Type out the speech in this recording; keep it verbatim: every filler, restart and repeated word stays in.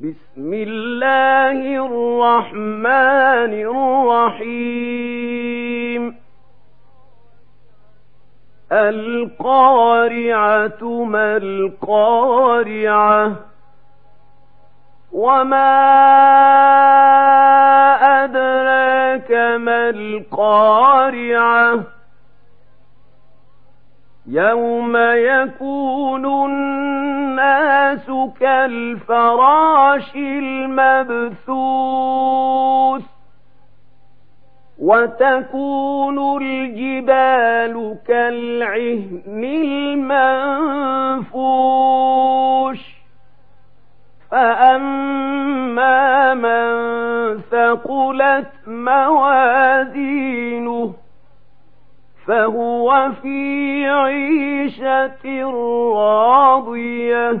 بسم الله الرحمن الرحيم. القارعة ما القارعة؟ وما أدراك ما القارعة؟ يوم يكون الناس كالفراش المبثوث وتكون الجبال كالعهن المنفوش. فأما من ثقلت موازينه فهو في عيشة راضية،